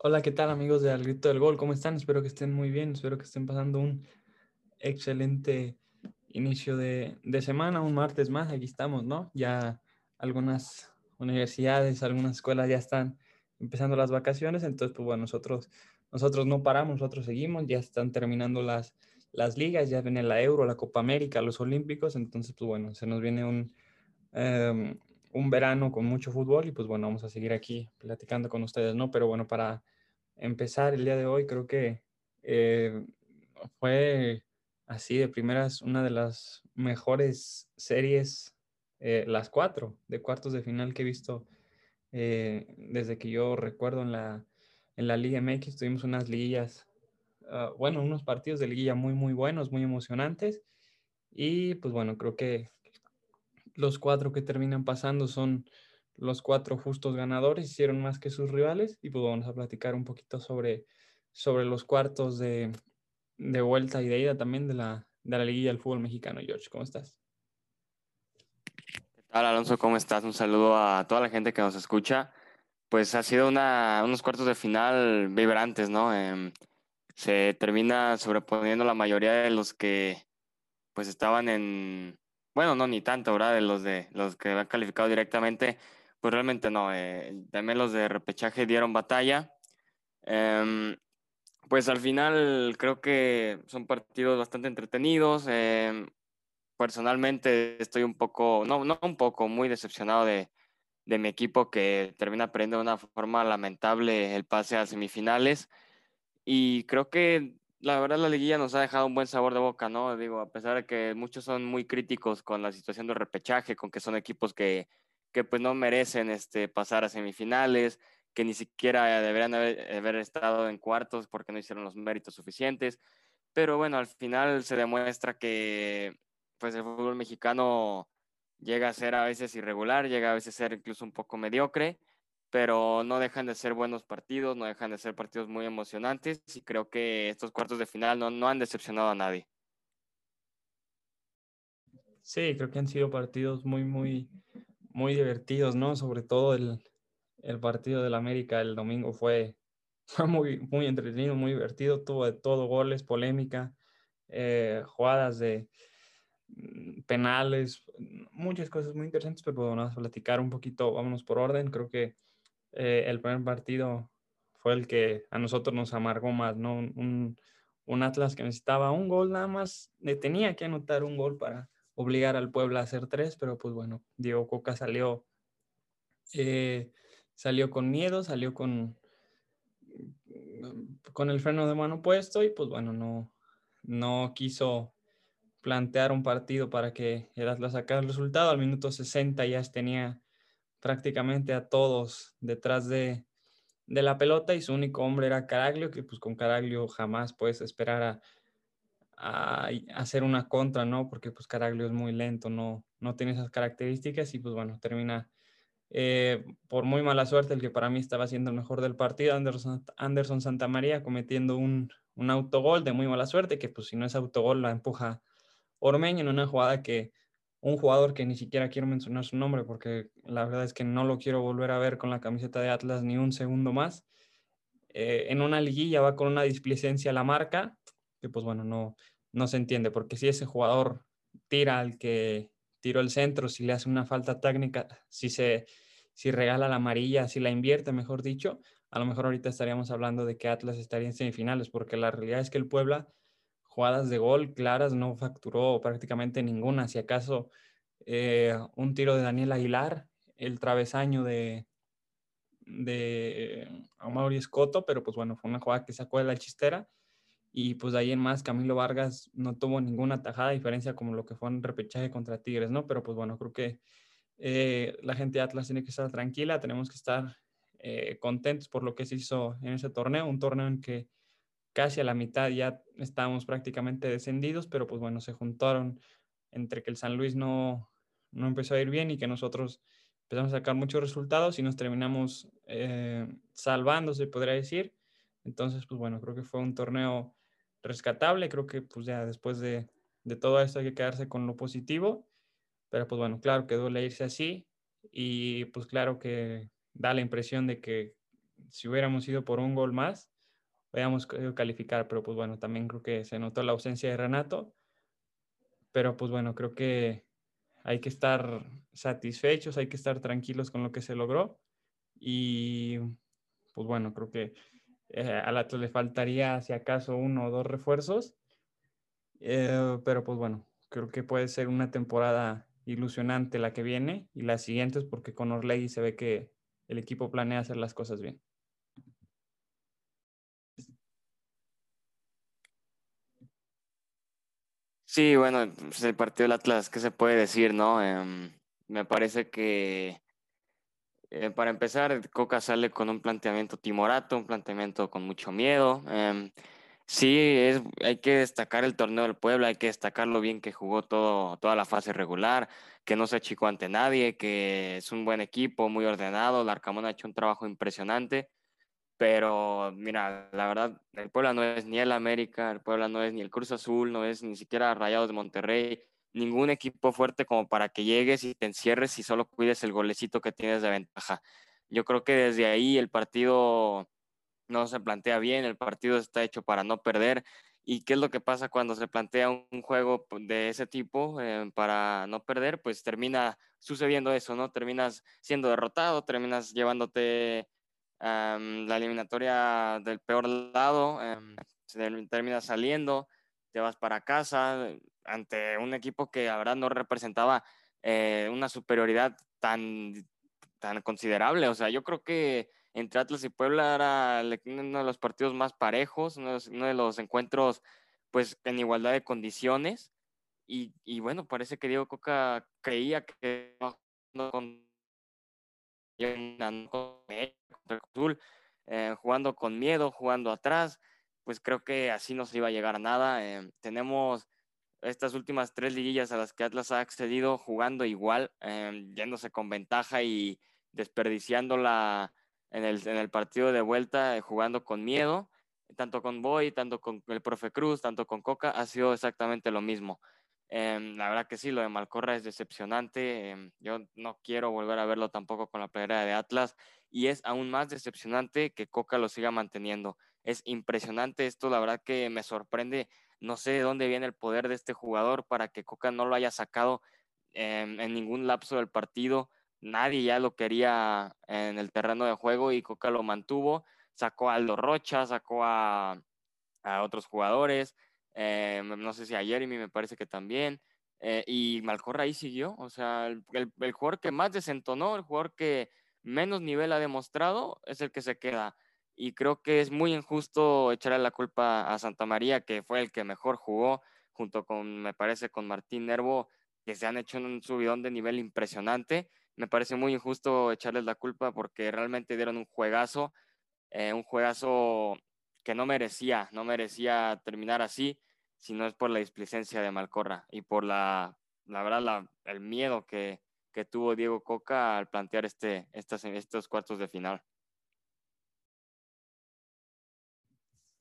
Hola, ¿qué tal amigos de El Grito del Gol? ¿Cómo están? Espero que estén muy bien, espero que estén pasando un excelente inicio de semana, un martes más, aquí estamos, ¿no? Ya algunas universidades, algunas escuelas ya están empezando las vacaciones, entonces pues bueno, nosotros no paramos, nosotros seguimos, ya están terminando las ligas, ya viene la Euro, la Copa América, los Olímpicos, entonces pues bueno, se nos viene un verano con mucho fútbol y pues bueno, vamos a seguir aquí platicando con ustedes, ¿no? Pero bueno, para empezar el día de hoy, creo que fue así de primeras una de las mejores series, las cuatro de cuartos de final que he visto desde que yo recuerdo en la Liga MX. Tuvimos unas liguillas, unos partidos de liguilla muy, muy buenos, muy emocionantes y pues bueno, creo que los cuatro que terminan pasando son los cuatro justos ganadores, hicieron más que sus rivales y pues vamos a platicar un poquito sobre los cuartos de vuelta y de ida también de la liguilla del fútbol mexicano. George, ¿cómo estás? ¿Qué tal, Alonso? ¿Cómo estás? Un saludo a toda la gente que nos escucha. Pues ha sido unos cuartos de final vibrantes, ¿no? Se termina sobreponiendo la mayoría de los que pues estaban en... Bueno, no, ni tanto, ¿verdad? De los que han calificado directamente, pues realmente no. También los de repechaje dieron batalla. Pues al final creo que son partidos bastante entretenidos. Personalmente estoy un poco, no un poco, muy decepcionado de mi equipo, que termina perdiendo de una forma lamentable el pase a semifinales. Y creo que la verdad la liguilla nos ha dejado un buen sabor de boca, ¿no? Digo, a pesar de que muchos son muy críticos con la situación del repechaje, con que son equipos que pues no merecen pasar a semifinales, que ni siquiera deberían haber estado en cuartos porque no hicieron los méritos suficientes. Pero bueno, al final se demuestra que pues el fútbol mexicano llega a ser a veces irregular, llega a veces a ser incluso un poco mediocre, pero no dejan de ser buenos partidos, no dejan de ser partidos muy emocionantes y creo que estos cuartos de final no han decepcionado a nadie. Sí, creo que han sido partidos muy, muy, muy divertidos, ¿no? Sobre todo el partido del América el domingo fue muy, muy entretenido, muy divertido, tuvo de todo, goles, polémica, jugadas de penales, muchas cosas muy interesantes, pero bueno, vamos a platicar un poquito, vámonos por orden. Creo que el primer partido fue el que a nosotros nos amargó más, ¿no? Un Atlas que necesitaba un gol nada más, le tenía que anotar un gol para obligar al Puebla a hacer tres, pero pues bueno, Diego Coca salió con miedo, salió con el freno de mano puesto y pues bueno, no quiso plantear un partido para que el Atlas sacara el resultado. Al minuto 60 ya tenía prácticamente a todos detrás de la pelota y su único hombre era Caraglio, que pues con Caraglio jamás puedes esperar a hacer una contra, ¿no? Porque pues Caraglio es muy lento, no tiene esas características y pues bueno, termina por muy mala suerte el que para mí estaba siendo el mejor del partido, Anderson Santamaría, cometiendo un autogol de muy mala suerte, que pues si no es autogol la empuja Ormeña en una jugada que un jugador que ni siquiera quiero mencionar su nombre porque la verdad es que no lo quiero volver a ver con la camiseta de Atlas ni un segundo más. En una liguilla va con una displicencia a la marca que pues bueno, no se entiende, porque si ese jugador tira al que tiró el centro, si le hace una falta técnica, si regala la amarilla, si la invierte, mejor dicho, a lo mejor ahorita estaríamos hablando de que Atlas estaría en semifinales, porque la realidad es que el Puebla jugadas de gol claras no facturó prácticamente ninguna, si acaso un tiro de Daniel Aguilar, el travesaño de Amaury Escoto, pero pues bueno, fue una jugada que sacó de la chistera y pues de ahí en más Camilo Vargas no tuvo ninguna tajada, a diferencia como lo que fue un repechaje contra Tigres, ¿no? Pero pues bueno, creo que la gente de Atlas tiene que estar tranquila, tenemos que estar contentos por lo que se hizo en ese torneo, un torneo en que casi a la mitad ya estábamos prácticamente descendidos, pero pues bueno, se juntaron entre que el San Luis no empezó a ir bien y que nosotros empezamos a sacar muchos resultados y nos terminamos salvando, se podría decir. Entonces, pues bueno, creo que fue un torneo rescatable, creo que pues ya después de todo esto hay que quedarse con lo positivo, pero pues bueno, claro que duele irse así y pues claro que da la impresión de que si hubiéramos ido por un gol más, hubiéramos podido calificar, pero pues bueno, también creo que se notó la ausencia de Renato, pero pues bueno, creo que hay que estar satisfechos, hay que estar tranquilos con lo que se logró y pues bueno, creo que al Atlas le faltaría si acaso 1 o 2 refuerzos, pero pues bueno, creo que puede ser una temporada ilusionante la que viene y las siguientes, porque con Orlegi se ve que el equipo planea hacer las cosas bien. Sí, bueno, pues el partido del Atlas, ¿qué se puede decir, no? Me parece que para empezar, Coca sale con un planteamiento timorato, un planteamiento con mucho miedo. Hay que destacar el torneo del Puebla, hay que destacar lo bien que jugó toda la fase regular, que no se achicó ante nadie, que es un buen equipo, muy ordenado. Larcamón ha hecho un trabajo impresionante. Pero, mira, la verdad, el Puebla no es ni el América, el Puebla no es ni el Cruz Azul, no es ni siquiera Rayados de Monterrey, ningún equipo fuerte como para que llegues y te encierres y solo cuides el golecito que tienes de ventaja. Yo creo que desde ahí el partido no se plantea bien, el partido está hecho para no perder. ¿Y qué es lo que pasa cuando se plantea un juego de ese tipo para no perder? Pues termina sucediendo eso, ¿no? Terminas siendo derrotado, terminas llevándote la eliminatoria del peor lado, termina saliendo, te vas para casa ante un equipo que la verdad no representaba una superioridad tan considerable. O sea, yo creo que entre Atlas y Puebla era uno de los partidos más parejos, uno de los encuentros pues en igualdad de condiciones y bueno, parece que Diego Coca creía que jugando con miedo, jugando atrás, pues creo que así no se iba a llegar a nada. Tenemos estas últimas 3 liguillas a las que Atlas ha accedido jugando igual, yéndose con ventaja y desperdiciándola en el partido de vuelta, jugando con miedo, tanto con Boy, tanto con el profe Cruz, tanto con Coca, ha sido exactamente lo mismo. La verdad que sí, lo de Malcorra es decepcionante. Yo no quiero volver a verlo tampoco con la playera de Atlas y es aún más decepcionante que Coca lo siga manteniendo. Es impresionante esto, la verdad que me sorprende. No sé de dónde viene el poder de este jugador para que Coca no lo haya sacado en ningún lapso del partido. Nadie ya lo quería en el terreno de juego y Coca lo mantuvo. Sacó a Aldo Rocha, sacó a otros jugadores. No sé si a Jeremy, me parece que también, y Malcorra ahí siguió. O sea, el jugador que más desentonó, el jugador que menos nivel ha demostrado es el que se queda, y creo que es muy injusto echarle la culpa a Santamaría, que fue el que mejor jugó, junto con, me parece, con Martín Nervo, que se han hecho un subidón de nivel impresionante. Me parece muy injusto echarles la culpa porque realmente dieron un juegazo que no merecía terminar así, si no es por la displicencia de Malcorra y por el miedo que tuvo Diego Coca al plantear estos cuartos de final.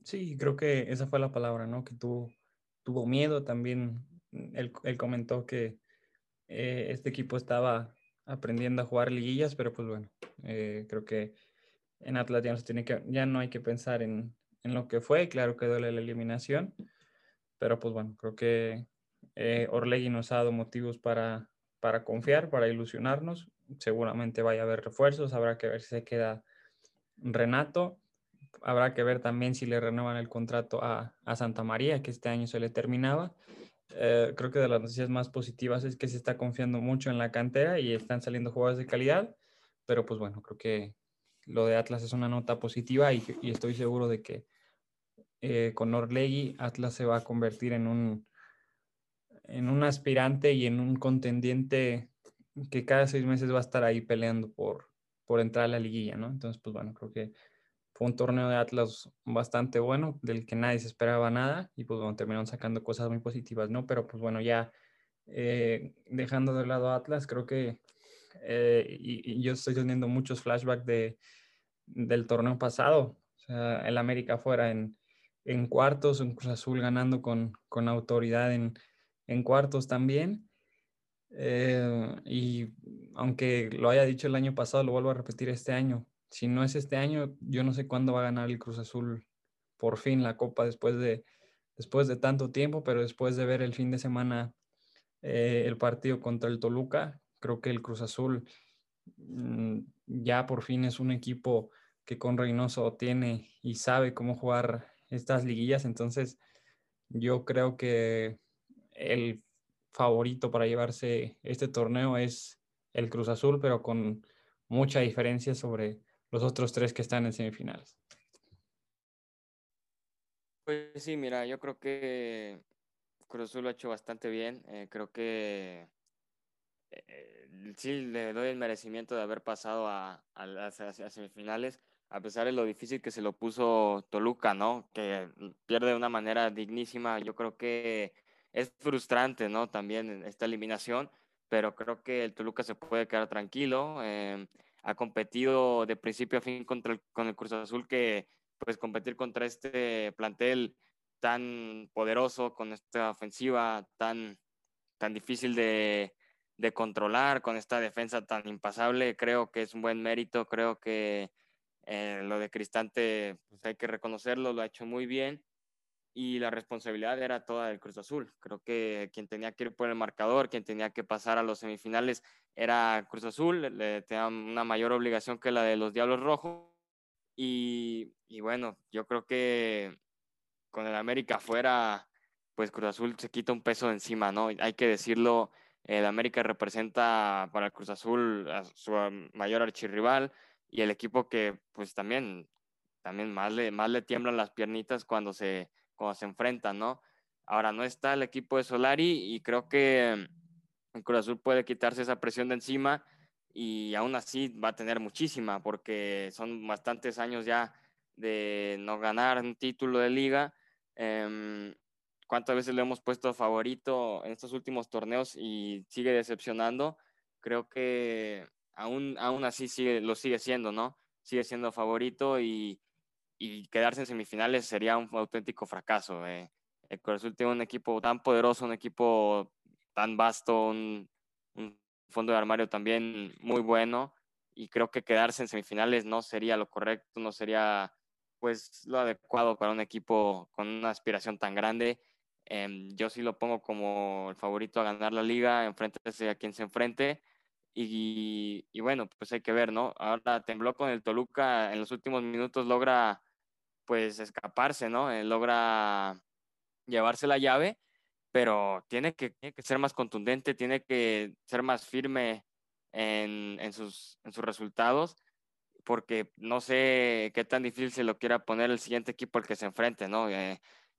Sí, creo que esa fue la palabra, ¿no? Que tuvo miedo. También él comentó que este equipo estaba aprendiendo a jugar liguillas, pero pues bueno, creo que en Atlas ya no hay que pensar en lo que fue. Claro que duele la eliminación, pero pues bueno, creo que Orlegi nos ha dado motivos para confiar, para ilusionarnos. Seguramente vaya a haber refuerzos, habrá que ver si se queda Renato, habrá que ver también si le renuevan el contrato a Santamaría, que este año se le terminaba. Creo que de las noticias más positivas es que se está confiando mucho en la cantera y están saliendo jugadores de calidad, pero pues bueno, creo que lo de Atlas es una nota positiva y estoy seguro de que con Orlegi, Atlas se va a convertir en un aspirante y en un contendiente que cada 6 meses va a estar ahí peleando por entrar a la liguilla, ¿no? Entonces, pues bueno, creo que fue un torneo de Atlas bastante bueno, del que nadie se esperaba nada, y pues bueno, terminaron sacando cosas muy positivas, ¿no? Pero pues bueno, ya dejando de lado a Atlas, creo que y yo estoy teniendo muchos flashbacks del torneo pasado. O sea, el América fuera en cuartos, un Cruz Azul ganando con autoridad en cuartos también, y aunque lo haya dicho el año pasado, lo vuelvo a repetir este año. si no es este año, yo no sé cuándo va a ganar el Cruz Azul por fin la Copa después de tanto tiempo, pero después de ver el fin de semana el partido contra el Toluca, creo que el Cruz Azul ya por fin es un equipo que con Reynoso tiene y sabe cómo jugar estas liguillas. Entonces yo creo que el favorito para llevarse este torneo es el Cruz Azul, pero con mucha diferencia sobre los otros tres que están en semifinales. Pues sí, mira, yo creo que Cruz Azul lo ha hecho bastante bien. Creo que sí le doy el merecimiento de haber pasado a semifinales, a pesar de lo difícil que se lo puso Toluca, ¿no? Que pierde de una manera dignísima. Yo creo que es frustrante, ¿no? También esta eliminación, pero creo que el Toluca se puede quedar tranquilo. Ha competido de principio a fin con el Cruz Azul, que pues competir contra este plantel tan poderoso, con esta ofensiva tan difícil de controlar, con esta defensa tan impasable, creo que es un buen mérito. Creo que lo de Cristante, pues hay que reconocerlo, lo ha hecho muy bien, y la responsabilidad era toda del Cruz Azul. Creo que quien tenía que ir por el marcador, quien tenía que pasar a los semifinales era Cruz Azul, le tenía una mayor obligación que la de los Diablos Rojos, y bueno, yo creo que con el América fuera, pues Cruz Azul se quita un peso de encima, ¿no? Hay que decirlo, el América representa para el Cruz Azul a su mayor archirrival, y el equipo que pues también más le tiemblan las piernitas cuando se enfrentan, ¿no? Ahora no está el equipo de Solari, y creo que el Cruz Azul puede quitarse esa presión de encima, y aún así va a tener muchísima, porque son bastantes años ya de no ganar un título de liga. ¿Cuántas veces le hemos puesto favorito en estos últimos torneos y sigue decepcionando? Creo que aún así lo sigue siendo, ¿no? Sigue siendo favorito, y quedarse en semifinales sería un auténtico fracaso. El Cruz Azul tiene un equipo tan poderoso, un equipo tan vasto, un fondo de armario también muy bueno, y creo que quedarse en semifinales no sería lo correcto, no sería pues lo adecuado para un equipo con una aspiración tan grande. Yo sí lo pongo como el favorito a ganar la liga, enfréntese a quien se enfrente, y bueno, pues hay que ver, ¿no? Ahora tembló con el Toluca, en los últimos minutos logra pues escaparse, ¿no? Logra llevarse la llave, pero tiene que ser más contundente, tiene que ser más firme en sus resultados, porque no sé qué tan difícil se lo quiera poner el siguiente equipo al que se enfrente, ¿no?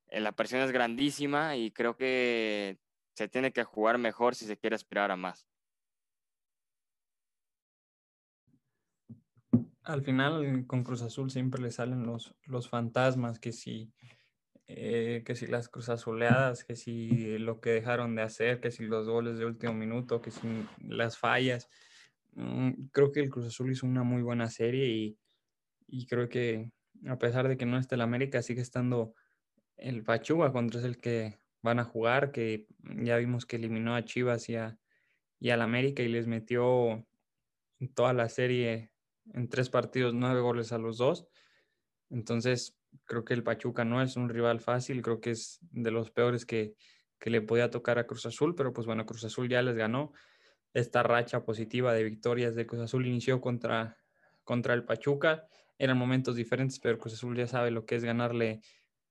La presión es grandísima, y creo que se tiene que jugar mejor si se quiere aspirar a más. Al final, con Cruz Azul siempre le salen los fantasmas, que si las cruzazuleadas, que si lo que dejaron de hacer, que si los goles de último minuto, que si las fallas. Creo que el Cruz Azul hizo una muy buena serie, y creo que a pesar de que no esté el América, sigue estando el Pachuca, contra el que van a jugar, que ya vimos que eliminó a Chivas y al América, y les metió toda la serie en 3 partidos, 9 goles a los 2. Entonces creo que el Pachuca no es un rival fácil, creo que es de los peores que le podía tocar a Cruz Azul, pero pues bueno, Cruz Azul ya les ganó. Esta racha positiva de victorias de Cruz Azul inició contra el Pachuca, eran momentos diferentes, pero Cruz Azul ya sabe lo que es ganarle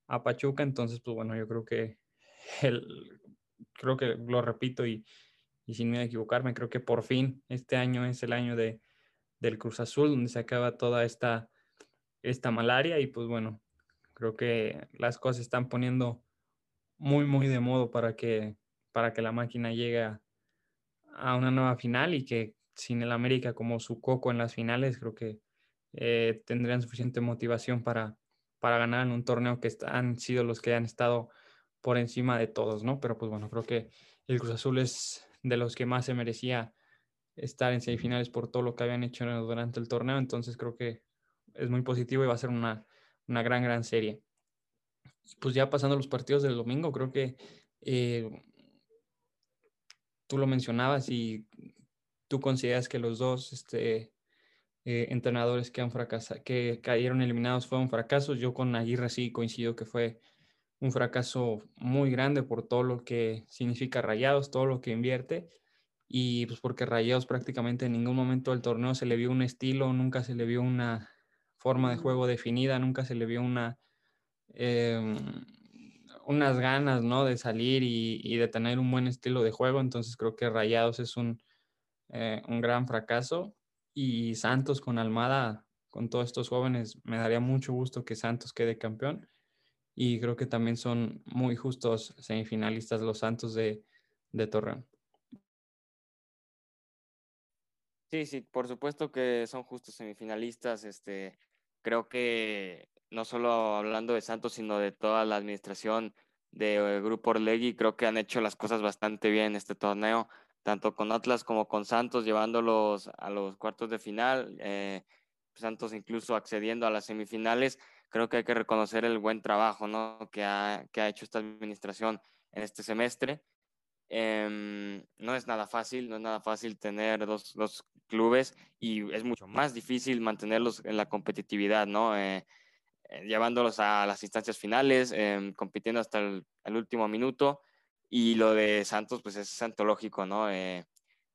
a Pachuca. Entonces pues bueno, yo creo que lo repito, y sin miedo a equivocarme, creo que por fin este año es el año del Cruz Azul, donde se acaba toda esta malaria, y pues bueno, creo que las cosas se están poniendo muy muy de modo para que la máquina llegue a una nueva final, y que sin el América como su coco en las finales, creo que tendrían suficiente motivación para ganar en un torneo que han sido los que han estado por encima de todos, ¿no? Pero pues bueno, creo que el Cruz Azul es de los que más se merecía estar en semifinales por todo lo que habían hecho durante el torneo. Entonces creo que es muy positivo, y va a ser una gran serie. Pues ya pasando los partidos del domingo, creo que tú lo mencionabas, y tú consideras que los dos entrenadores que han fracasado, que cayeron eliminados, fueron fracasos. Yo con Aguirre sí coincido que fue un fracaso muy grande por todo lo que significa Rayados, todo lo que invierte, y pues porque Rayados prácticamente en ningún momento del torneo se le vio un estilo, nunca se le vio una forma de juego definida, nunca se le vio unas ganas, ¿no?, de salir y de tener un buen estilo de juego. Entonces creo que Rayados es un gran fracaso. Y Santos con Almada, con todos estos jóvenes, me daría mucho gusto que Santos quede campeón. Y creo que también son muy justos semifinalistas los Santos de Torreón. Sí, por supuesto que son justos semifinalistas. Creo que no solo hablando de Santos, sino de toda la administración del grupo Orlegi, creo que han hecho las cosas bastante bien este torneo, tanto con Atlas como con Santos, llevándolos a los cuartos de final, Santos incluso accediendo a las semifinales. Creo que hay que reconocer el buen trabajo, ¿no?, que ha hecho esta administración en este semestre. No es nada fácil tener dos clubes, y es mucho más difícil mantenerlos en la competitividad, ¿no?, llevándolos a las instancias finales, compitiendo hasta el último minuto. Y lo de Santos, pues es antológico, ¿no?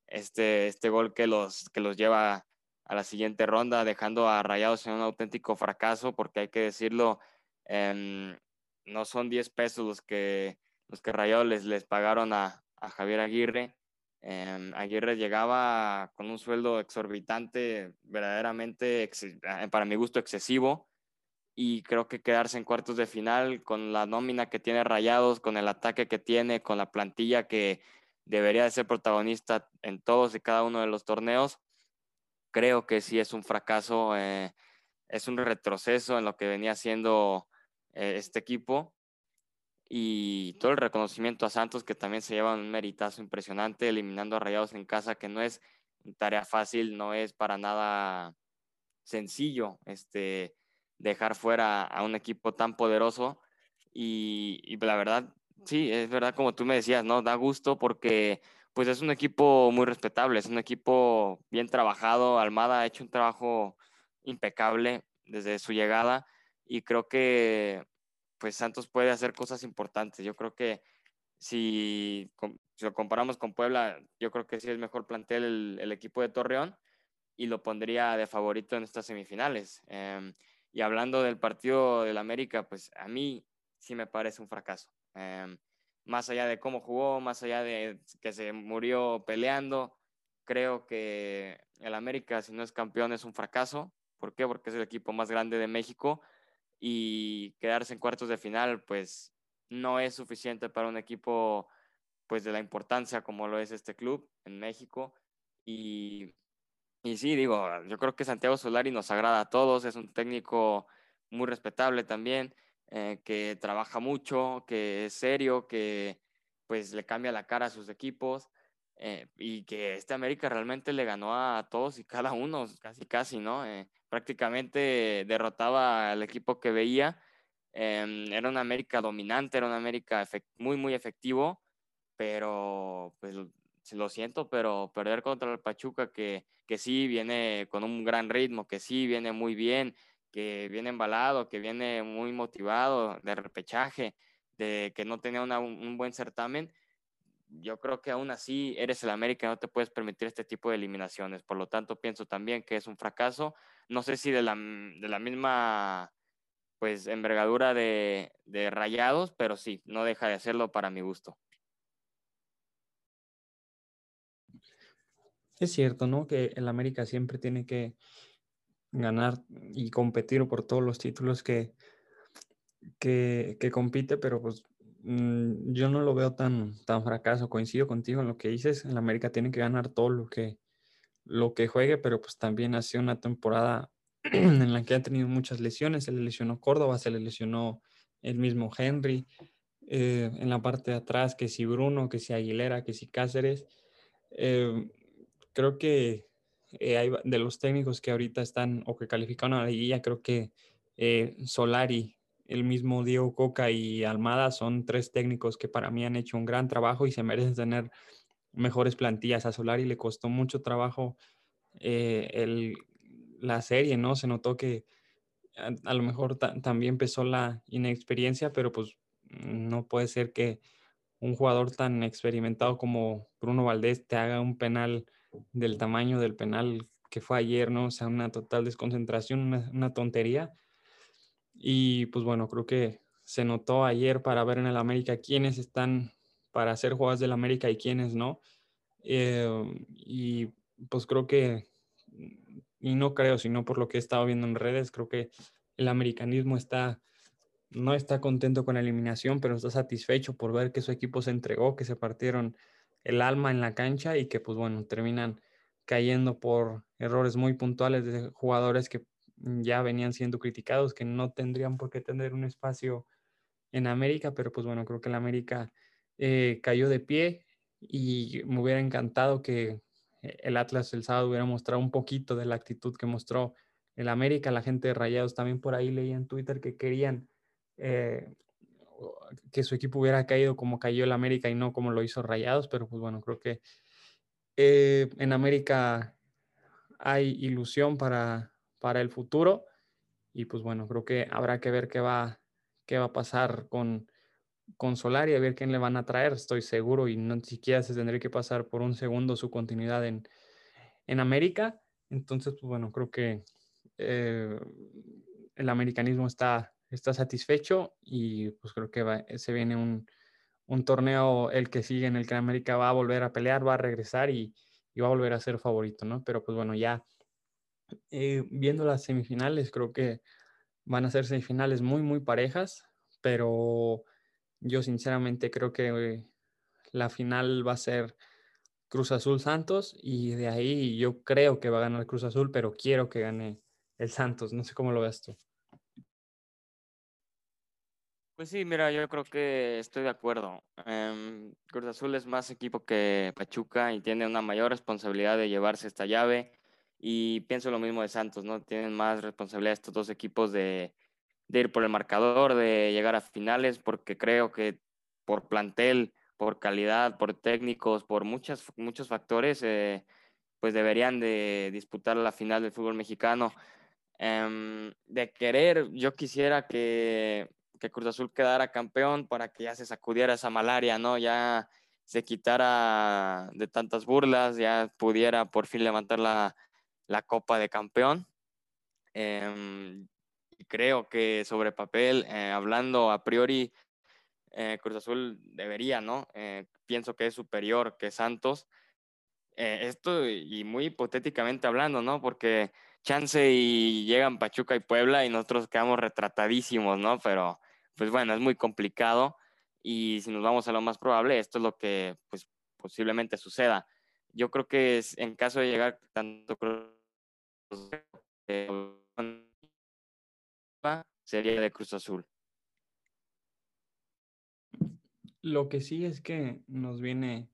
Este gol que los lleva a la siguiente ronda, dejando a Rayados en un auténtico fracaso, porque hay que decirlo, no son 10 pesos los que Rayados les pagaron a Javier Aguirre. Aguirre llegaba con un sueldo exorbitante, verdaderamente, para mi gusto, excesivo. Y creo que quedarse en cuartos de final con la nómina que tiene Rayados, con el ataque que tiene, con la plantilla que debería de ser protagonista en todos y cada uno de los torneos, creo que sí es un fracaso, es un retroceso en lo que venía haciendo este equipo. Y todo el reconocimiento a Santos, que también se lleva un meritazo impresionante, eliminando a Rayados en casa, que no es tarea fácil, no es para nada sencillo dejar fuera a un equipo tan poderoso. Y la verdad, sí, es verdad, como tú me decías, ¿no?, da gusto, porque pues es un equipo muy respetable, es un equipo bien trabajado. Almada ha hecho un trabajo impecable desde su llegada, y creo que pues Santos puede hacer cosas importantes. Yo creo que si lo comparamos con Puebla, yo creo que sí es mejor plantel el equipo de Torreón, y lo pondría de favorito en estas semifinales. Y hablando del partido del América, pues a mí sí me parece un fracaso. Más allá de cómo jugó, más allá de que se murió peleando, creo que el América, si no es campeón, es un fracaso. ¿Por qué? Porque es el equipo más grande de México, y quedarse en cuartos de final pues no es suficiente para un equipo pues de la importancia como lo es este club en México. Y sí, digo, yo creo que Santiago Solari nos agrada a todos, es un técnico muy respetable también, que trabaja mucho, que es serio, que pues le cambia la cara a sus equipos, y que este América realmente le ganó a todos y cada uno, casi, ¿no? Prácticamente derrotaba al equipo que veía. Era un América dominante, era un América muy, muy efectivo, pero pues lo siento, pero perder contra el Pachuca, que sí viene con un gran ritmo, que sí viene muy bien, que viene embalado, que viene muy motivado, de repechaje, de que no tenía un buen certamen, yo creo que aún así eres el América, no te puedes permitir este tipo de eliminaciones. Por lo tanto, pienso también que es un fracaso. No sé si de la misma pues envergadura de Rayados, pero sí, no deja de hacerlo para mi gusto. Es cierto, ¿no?, que el América siempre tiene que ganar y competir por todos los títulos que compite, pero pues yo no lo veo tan fracaso. Coincido contigo en lo que dices, el América tiene que ganar todo lo que juegue, pero pues también ha sido una temporada en la que ha tenido muchas lesiones. Se le lesionó Córdoba, se le lesionó el mismo Henry, en la parte de atrás, que si Bruno, que si Aguilera, que si Cáceres. Creo que de los técnicos que ahorita están o que calificaron a la Liguilla, creo que Solari, el mismo Diego Coca y Almada son 3 técnicos que para mí han hecho un gran trabajo y se merecen tener mejores plantillas. A Solari le costó mucho trabajo la serie, ¿no? Se notó que a lo mejor también pesó la inexperiencia, pero pues no puede ser que un jugador tan experimentado como Bruno Valdés te haga un penal del tamaño del penal que fue ayer, ¿no? O sea, una total desconcentración, una tontería. Y pues bueno, creo que se notó ayer para ver en el América quiénes están para hacer jugadas del América y quiénes no. Y pues creo que, y no creo, sino por lo que he estado viendo en redes, creo que el americanismo no está contento con la eliminación, pero está satisfecho por ver que su equipo se entregó, que se partieron el alma en la cancha y que pues bueno, terminan cayendo por errores muy puntuales de jugadores que ya venían siendo criticados, que no tendrían por qué tener un espacio en América, pero pues bueno, creo que el América cayó de pie y me hubiera encantado que el Atlas el sábado hubiera mostrado un poquito de la actitud que mostró el América. La gente de Rayados también por ahí leía en Twitter que querían que su equipo hubiera caído como cayó el América y no como lo hizo Rayados, pero pues bueno, creo que en América hay ilusión para el futuro y pues bueno, creo que habrá que ver qué va a pasar con Solari, a ver quién le van a traer, estoy seguro, y no siquiera se tendría que pasar por un segundo su continuidad en América. Entonces, pues bueno, creo que el americanismo está satisfecho y pues creo que se viene un torneo, el que sigue, en el que América va a volver a pelear, va a regresar y va a volver a ser favorito, ¿no? Pero pues bueno, ya viendo las semifinales, creo que van a ser semifinales muy, muy parejas, pero yo sinceramente creo que la final va a ser Cruz Azul-Santos y de ahí yo creo que va a ganar Cruz Azul, pero quiero que gane el Santos. No sé cómo lo ves tú. Pues sí, mira, yo creo que estoy de acuerdo. Cruz Azul es más equipo que Pachuca y tiene una mayor responsabilidad de llevarse esta llave y pienso lo mismo de Santos, ¿no? Tienen más responsabilidad estos dos equipos de ir por el marcador, de llegar a finales, porque creo que por plantel, por calidad, por técnicos, por muchos factores, pues deberían de disputar la final del fútbol mexicano. De querer, yo quisiera que Cruz Azul quedara campeón para que ya se sacudiera esa malaria, ¿no? Ya se quitara de tantas burlas, ya pudiera por fin levantar la Copa de Campeón. Creo que sobre papel, hablando a priori, Cruz Azul debería, ¿no? Pienso que es superior que Santos. Esto y muy hipotéticamente hablando, ¿no? Porque chance y llegan Pachuca y Puebla y nosotros quedamos retratadísimos, ¿no? Pero, pues bueno, es muy complicado y si nos vamos a lo más probable, esto es lo que pues, posiblemente suceda. Yo creo que es, en caso de llegar tanto Cruz sería de Cruz Azul. Lo que sí es que nos viene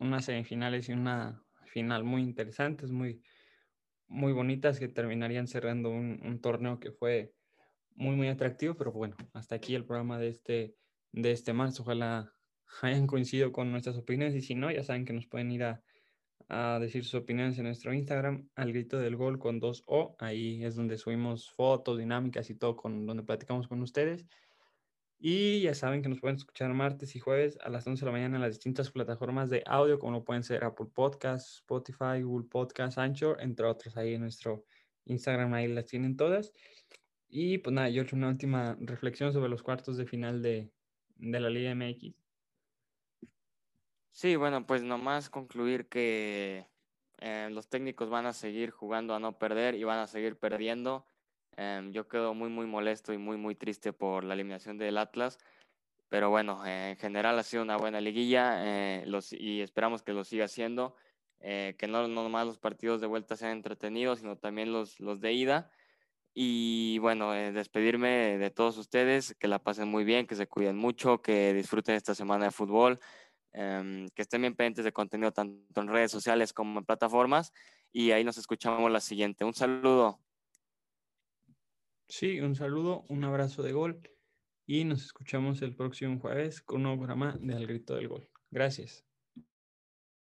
unas semifinales y una final muy interesantes, muy, muy bonitas, que terminarían cerrando un torneo que fue muy, muy atractivo. Pero bueno, hasta aquí el programa de este marzo. Ojalá hayan coincidido con nuestras opiniones y si no, ya saben que nos pueden ir a decir sus opiniones en nuestro Instagram, Al Grito del Gol con 2O. Ahí es donde subimos fotos, dinámicas y todo, donde platicamos con ustedes. Y ya saben que nos pueden escuchar martes y jueves a las 11 de la mañana en las distintas plataformas de audio, como lo pueden ser Apple Podcasts, Spotify, Google Podcasts, Anchor, entre otros. Ahí en nuestro Instagram, ahí las tienen todas. Y pues nada, George, una última reflexión sobre los cuartos de final de la Liga MX. Sí, bueno, pues nomás concluir que los técnicos van a seguir jugando a no perder y van a seguir perdiendo. Yo quedo muy, muy molesto y muy, muy triste por la eliminación del Atlas. Pero bueno, en general ha sido una buena liguilla y esperamos que lo siga haciendo. Que no nomás los partidos de vuelta sean entretenidos, sino también los de ida. Y bueno, despedirme de todos ustedes, que la pasen muy bien, que se cuiden mucho, que disfruten esta semana de fútbol. Que estén bien pendientes de contenido tanto en redes sociales como en plataformas y ahí nos escuchamos la siguiente. Un saludo. Sí, un saludo, un abrazo de gol y nos escuchamos el próximo jueves con un nuevo programa de Al Grito del Gol. Gracias.